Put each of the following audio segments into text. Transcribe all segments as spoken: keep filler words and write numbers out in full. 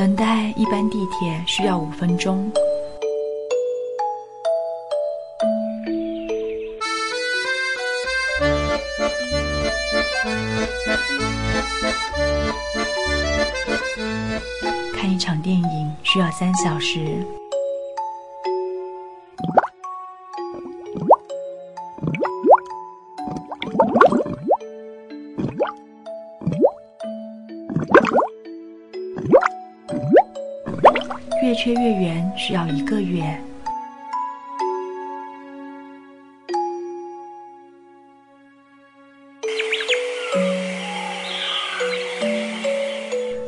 等待一班地铁需要五分钟。看一场电影需要三小时。越缺越远需要一个月。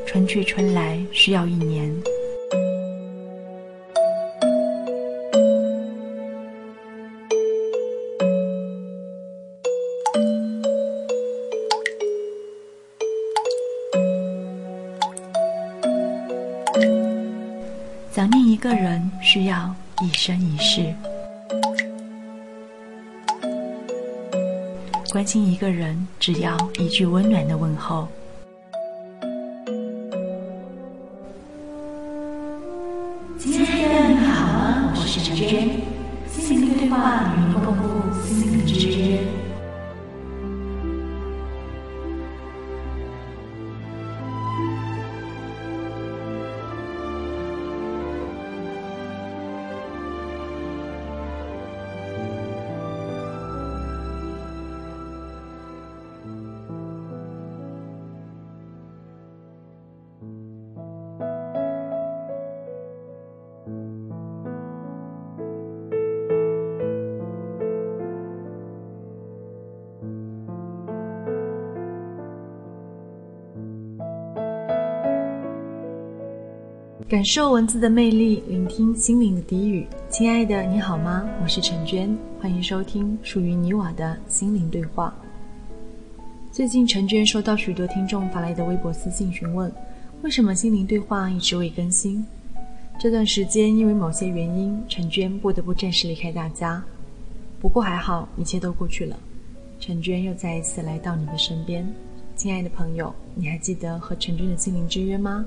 春去春来需要一年。想念一个人需要一生一世，关心一个人只要一句温暖的问候。今天你好啊，我是陈娟，心灵对话与您共赴心灵之约。感受文字的魅力，聆听心灵的低语。亲爱的，你好吗？我是陈娟，欢迎收听属于你我的心灵对话。最近陈娟收到许多听众发来的微博私信询问，为什么心灵对话一直未更新？这段时间因为某些原因，陈娟不得不暂时离开大家。不过还好，一切都过去了。陈娟又再一次来到你的身边。亲爱的朋友，你还记得和陈娟的心灵之约吗？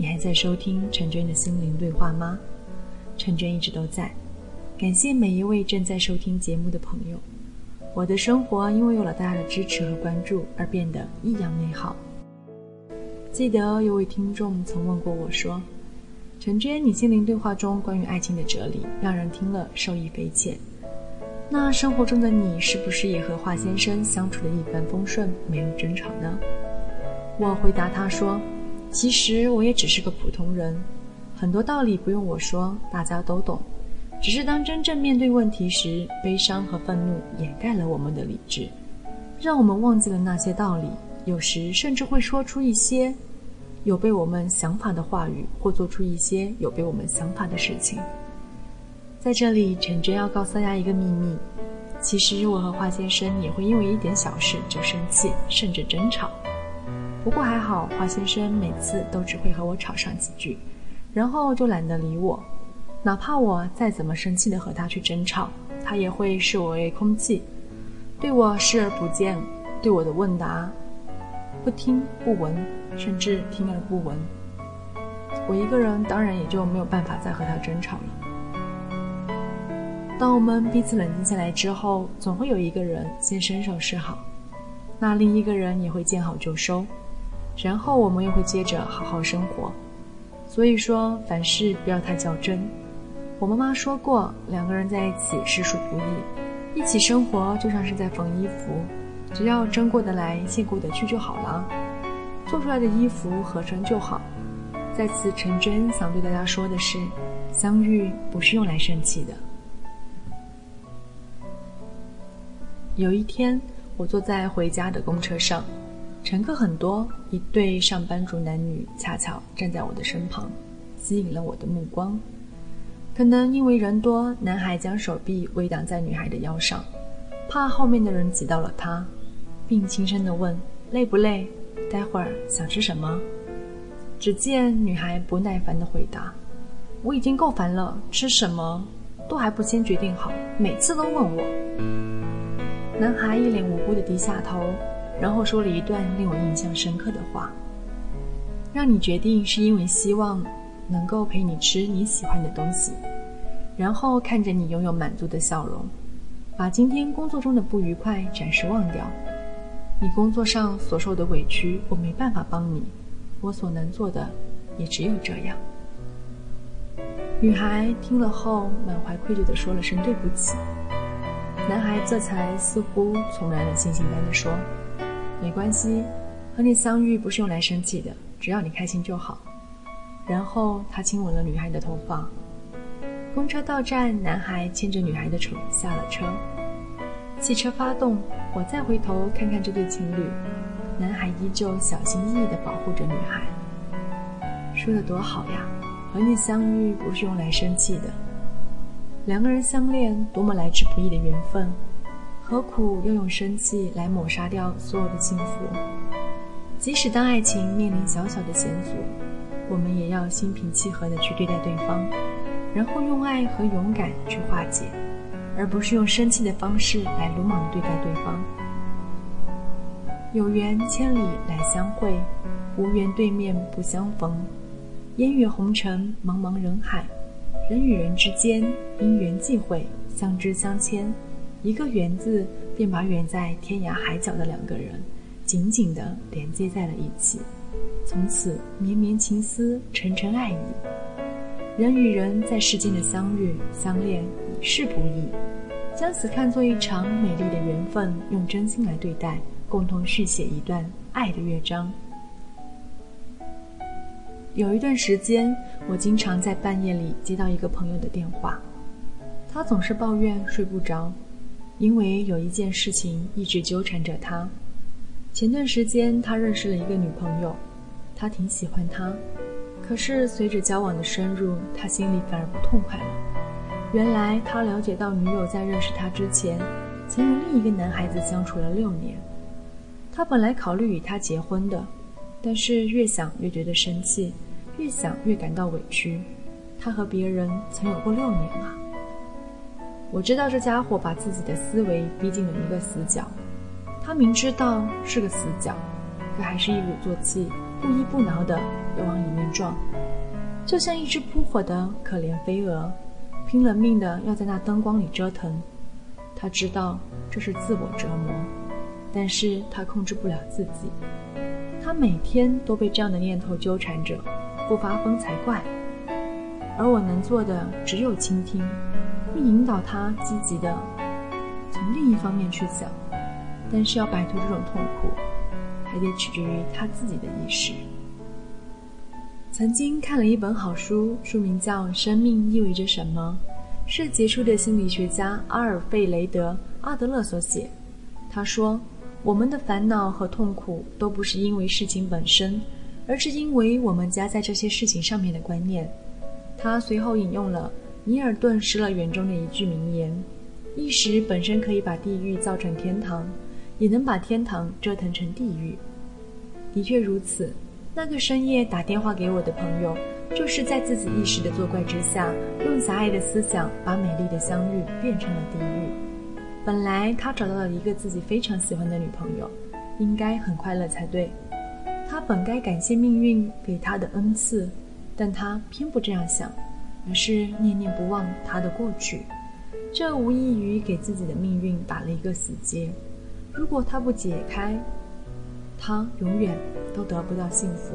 你还在收听陈娟的心灵对话吗？陈娟一直都在，感谢每一位正在收听节目的朋友。我的生活因为有了大家的支持和关注而变得异样美好。记得有位听众曾问过我说，陈娟，你心灵对话中关于爱情的哲理让人听了受益匪浅，那生活中的你是不是也和华先生相处的一帆风顺，没有争吵呢？我回答他说，其实我也只是个普通人，很多道理不用我说，大家都懂。只是当真正面对问题时，悲伤和愤怒掩盖了我们的理智，让我们忘记了那些道理，有时甚至会说出一些有悖我们想法的话语，或做出一些有悖我们想法的事情。在这里，陈娟要告诉大家一个秘密，其实我和华先生也会因为一点小事就生气，甚至争吵。不过还好，华先生每次都只会和我吵上几句，然后就懒得理我。哪怕我再怎么生气的和他去争吵，他也会视我为空气，对我视而不见，对我的问答不听不闻，甚至听而不闻。我一个人当然也就没有办法再和他争吵了。当我们彼此冷静下来之后，总会有一个人先伸手示好，那另一个人也会见好就收，然后我们又会接着好好生活。所以说，凡事不要太较真。我妈妈说过，两个人在一起实属不易，一起生活就像是在缝衣服，只要争过得来，卸过得去就好了，做出来的衣服合身就好。在此，陈真想对大家说的是，相遇不是用来生气的。有一天，我坐在回家的公车上，乘客很多，一对上班族男女恰巧站在我的身旁，吸引了我的目光。可能因为人多，男孩将手臂围挡在女孩的腰上，怕后面的人挤到了她，并轻声地问，累不累？待会儿想吃什么？只见女孩不耐烦地回答，我已经够烦了，吃什么都还不先决定好，每次都问我。男孩一脸无辜地低下头，然后说了一段令我印象深刻的话。让你决定是因为希望能够陪你吃你喜欢的东西，然后看着你拥有满足的笑容，把今天工作中的不愉快暂时忘掉。你工作上所受的委屈，我没办法帮你，我所能做的也只有这样。女孩听了后满怀愧疚地说了声对不起，男孩这才似乎从来了星星般地说，没关系，和你相遇不是用来生气的，只要你开心就好。然后他亲吻了女孩的头发。公车到站，男孩牵着女孩的手下了车，汽车发动，我再回头看看这对情侣，男孩依旧小心翼翼地保护着女孩。说得多好呀，和你相遇不是用来生气的。两个人相恋，多么来之不易的缘分，何苦要用生气来抹杀掉所有的幸福？即使当爱情面临小小的险阻，我们也要心平气和地去对待对方，然后用爱和勇敢去化解，而不是用生气的方式来鲁莽对待对方。有缘千里来相会，无缘对面不相逢。烟雨红尘，茫茫人海，人与人之间因缘际会，相知相牵，一个缘字便把远在天涯海角的两个人紧紧地连接在了一起，从此绵绵情思，沉沉爱意。人与人在世间的相遇相恋已是不易，将此看作一场美丽的缘分，用真心来对待，共同续写一段爱的乐章。有一段时间，我经常在半夜里接到一个朋友的电话，他总是抱怨睡不着，因为有一件事情一直纠缠着他。前段时间他认识了一个女朋友，他挺喜欢她，可是随着交往的深入，他心里反而不痛快了。原来他了解到，女友在认识他之前曾与另一个男孩子相处了六年，他本来考虑与他结婚的，但是越想越觉得生气，越想越感到委屈。他和别人曾有过六年啊。我知道这家伙把自己的思维逼进了一个死角，他明知道是个死角，可还是一鼓作气，不依不挠的要往里面撞，就像一只扑火的可怜飞蛾，拼了命的要在那灯光里折腾。他知道这是自我折磨，但是他控制不了自己。他每天都被这样的念头纠缠着，不发疯才怪。而我能做的只有倾听，并引导他积极的从另一方面去想。但是要摆脱这种痛苦，还得取决于他自己的意识。曾经看了一本好书，书名叫《生命意味着什么》，是杰出的心理学家阿尔费雷德·阿德勒所写。他说，我们的烦恼和痛苦都不是因为事情本身，而是因为我们加在这些事情上面的观念。他随后引用了米尔顿失乐园中的一句名言，意识本身可以把地狱造成天堂，也能把天堂折腾成地狱。的确如此，那个深夜打电话给我的朋友，就是在自己意识的作怪之下，用狭隘的思想把美丽的相遇变成了地狱。本来他找到了一个自己非常喜欢的女朋友，应该很快乐才对，他本该感谢命运给他的恩赐，但他偏不这样想，而是念念不忘他的过去。这无异于给自己的命运打了一个死结，如果他不解开，他永远都得不到幸福。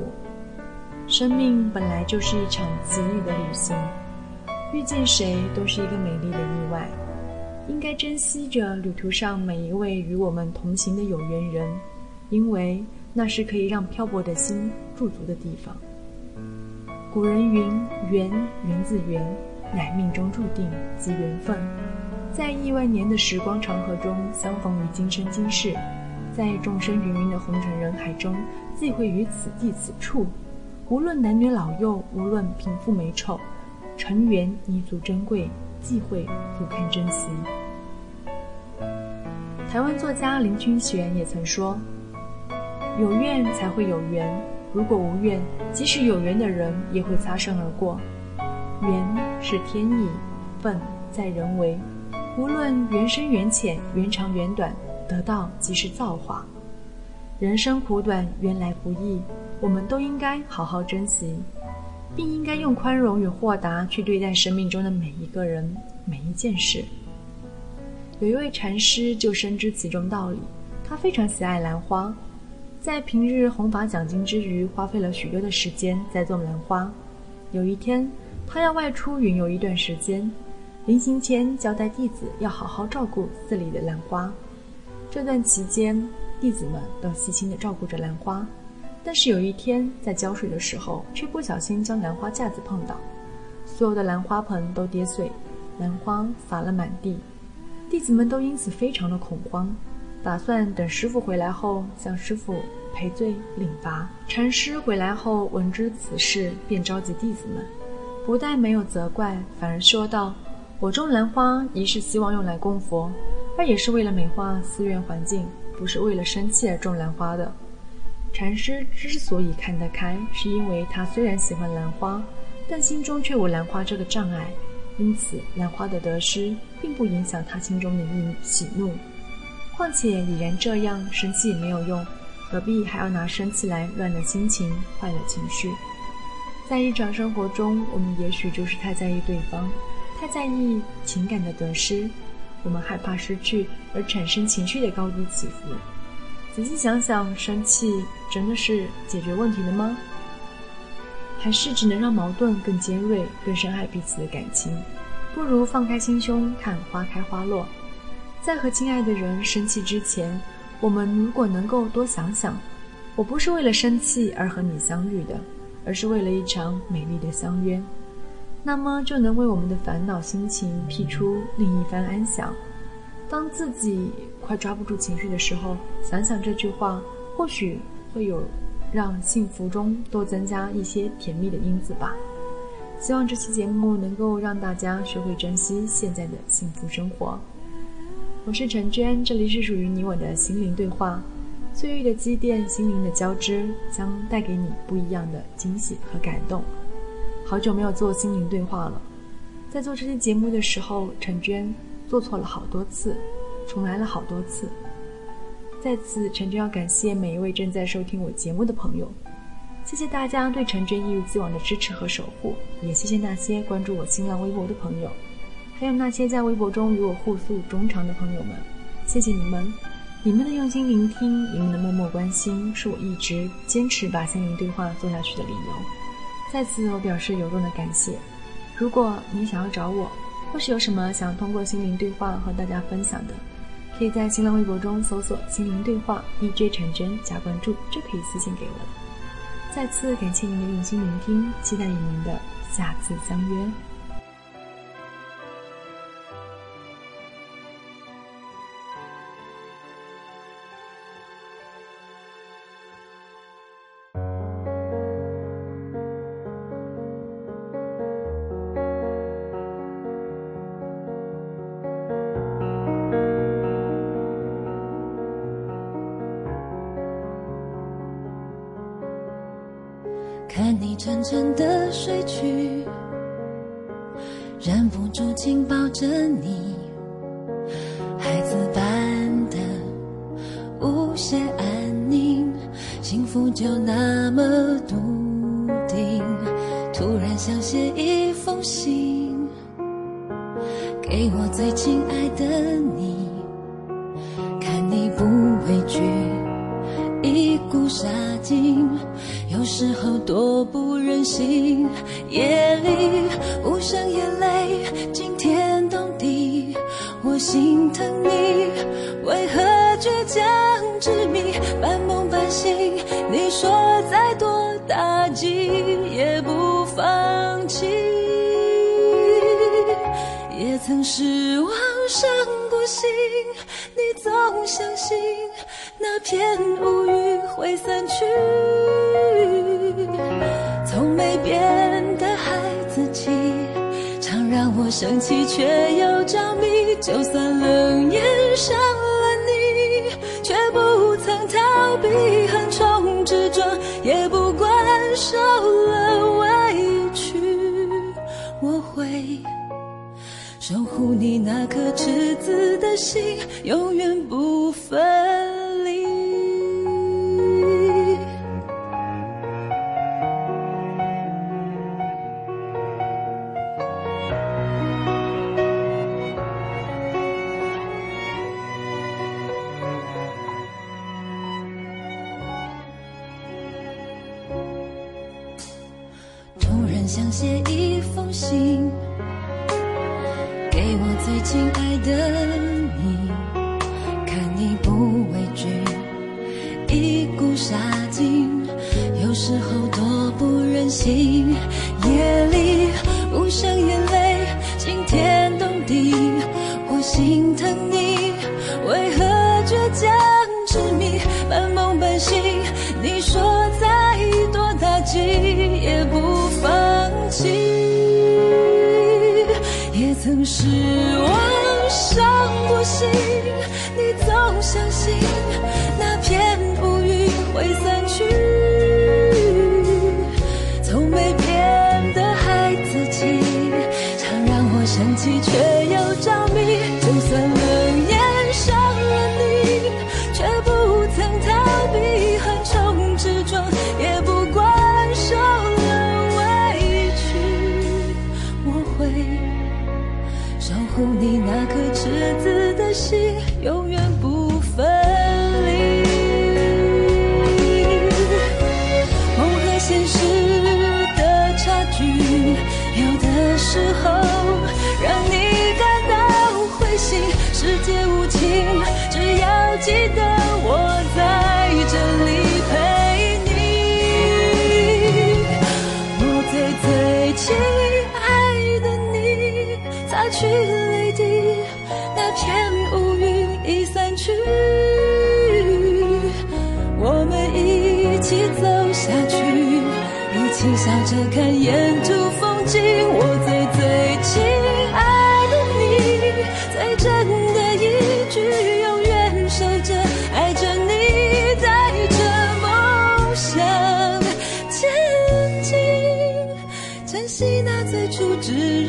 生命本来就是一场奇遇的旅行，遇见谁都是一个美丽的意外，应该珍惜着旅途上每一位与我们同行的有缘人，因为那是可以让漂泊的心驻足的地方。古人云，缘源自缘，乃命中注定及缘分，在亿万年的时光长河中相逢于今生今世，在众生芸芸的红尘人海中际会于此地此处。无论男女老幼，无论贫富美丑，尘缘弥足珍贵，际会不堪珍惜。台湾作家林清玄也曾说，有缘才会有缘，如果无缘，即使有缘的人也会擦身而过。缘是天意，份在人为，无论缘深缘浅，缘长缘短，得到即是造化。人生苦短，缘来不易，我们都应该好好珍惜，并应该用宽容与豁达去对待生命中的每一个人、每一件事。有一位禅师就深知其中道理，他非常喜爱兰花，在平日弘法讲经之余，花费了许多的时间栽种兰花。有一天，他要外出云游一段时间，临行前交代弟子要好好照顾寺里的兰花。这段期间，弟子们都细心地照顾着兰花，但是有一天在浇水的时候，却不小心将兰花架子碰倒，所有的兰花盆都跌碎，兰花洒了满地。弟子们都因此非常的恐慌，打算等师父回来后向师父赔罪领罚。禅师回来后闻知此事，便召集弟子们，不但没有责怪，反而说道：我种兰花一是希望用来供佛，二也是为了美化寺院环境，不是为了生气而种兰花的。禅师之所以看得开，是因为他虽然喜欢兰花，但心中却无兰花这个障碍，因此兰花的得失并不影响他心中的喜怒。况且已然这样，生气也没有用，何必还要拿生气来乱了心情，坏了情绪？在日常生活中，我们也许就是太在意对方，太在意情感的得失，我们害怕失去而产生情绪的高低起伏。仔细想想，生气真的是解决问题的吗？还是只能让矛盾更尖锐，更伤害彼此的感情？不如放开心胸，看花开花落。在和亲爱的人生气之前，我们如果能够多想想，我不是为了生气而和你相遇的，而是为了一场美丽的相约，那么就能为我们的烦恼心情辟出另一番安详。当自己快抓不住情绪的时候，想想这句话，或许会有让幸福中多增加一些甜蜜的因子吧。希望这期节目能够让大家学会珍惜现在的幸福生活。我是陈娟，这里是属于你我的心灵对话，岁月的积淀，心灵的交织，将带给你不一样的惊喜和感动。好久没有做心灵对话了，在做这期节目的时候，陈娟做错了好多次，重来了好多次。在此，陈娟要感谢每一位正在收听我节目的朋友，谢谢大家对陈娟一如既往的支持和守护，也谢谢那些关注我新浪微博的朋友，还有那些在微博中与我互诉衷肠的朋友们，谢谢你们！你们的用心聆听，你们的默默关心，是我一直坚持把心灵对话做下去的理由。在此，我表示由衷的感谢。如果你想要找我，或是有什么想通过心灵对话和大家分享的，可以在新浪微博中搜索心灵对话 D J 陈真加关注，就可以私信给我了。再次感谢您的用心聆听，期待与您的下次相约。看你潺潺的睡去，忍不住紧抱着你，孩子般的无邪安宁，幸福就那么笃定。突然想写一封信给我最亲爱的你，看你不畏惧一股杀劲，有时候多不忍心。夜里无声眼泪惊天动地，我心疼你为何倔强执迷，半梦半醒你说再多打击也不放弃。也曾失望伤过心，你总相信那片乌云会散去，从没变的孩子气，常让我生气却又着迷。就算冷眼伤了你，却不曾逃避，横冲直撞，也不管受了委屈，我会守护你那颗赤子的心，永远不分离。想写一封信给我最亲爱的你，看你不畏惧，一股杀劲，有时候多不任性。夜里无声眼泪惊天动地，我心疼你为何倔强执迷，半梦半醒，你说再多打击也不放弃。也曾失望伤过心，你总相信那片乌云会散去，生气却又着迷，就算冷眼伤了你，却不曾逃避，横冲直撞，也不管受了委屈。我会守护你那颗赤子的心，永远不分离。梦和现实的差距，有的时候让你感到灰心，世界无情，只要记得我在这里陪你。我最最亲爱的你，擦去泪滴，那片乌云已散去，我们一起走下去，一起笑着看沿途风景。我最最亲最真的一句，永远守着，爱着你，带着梦想前进，珍惜那最初只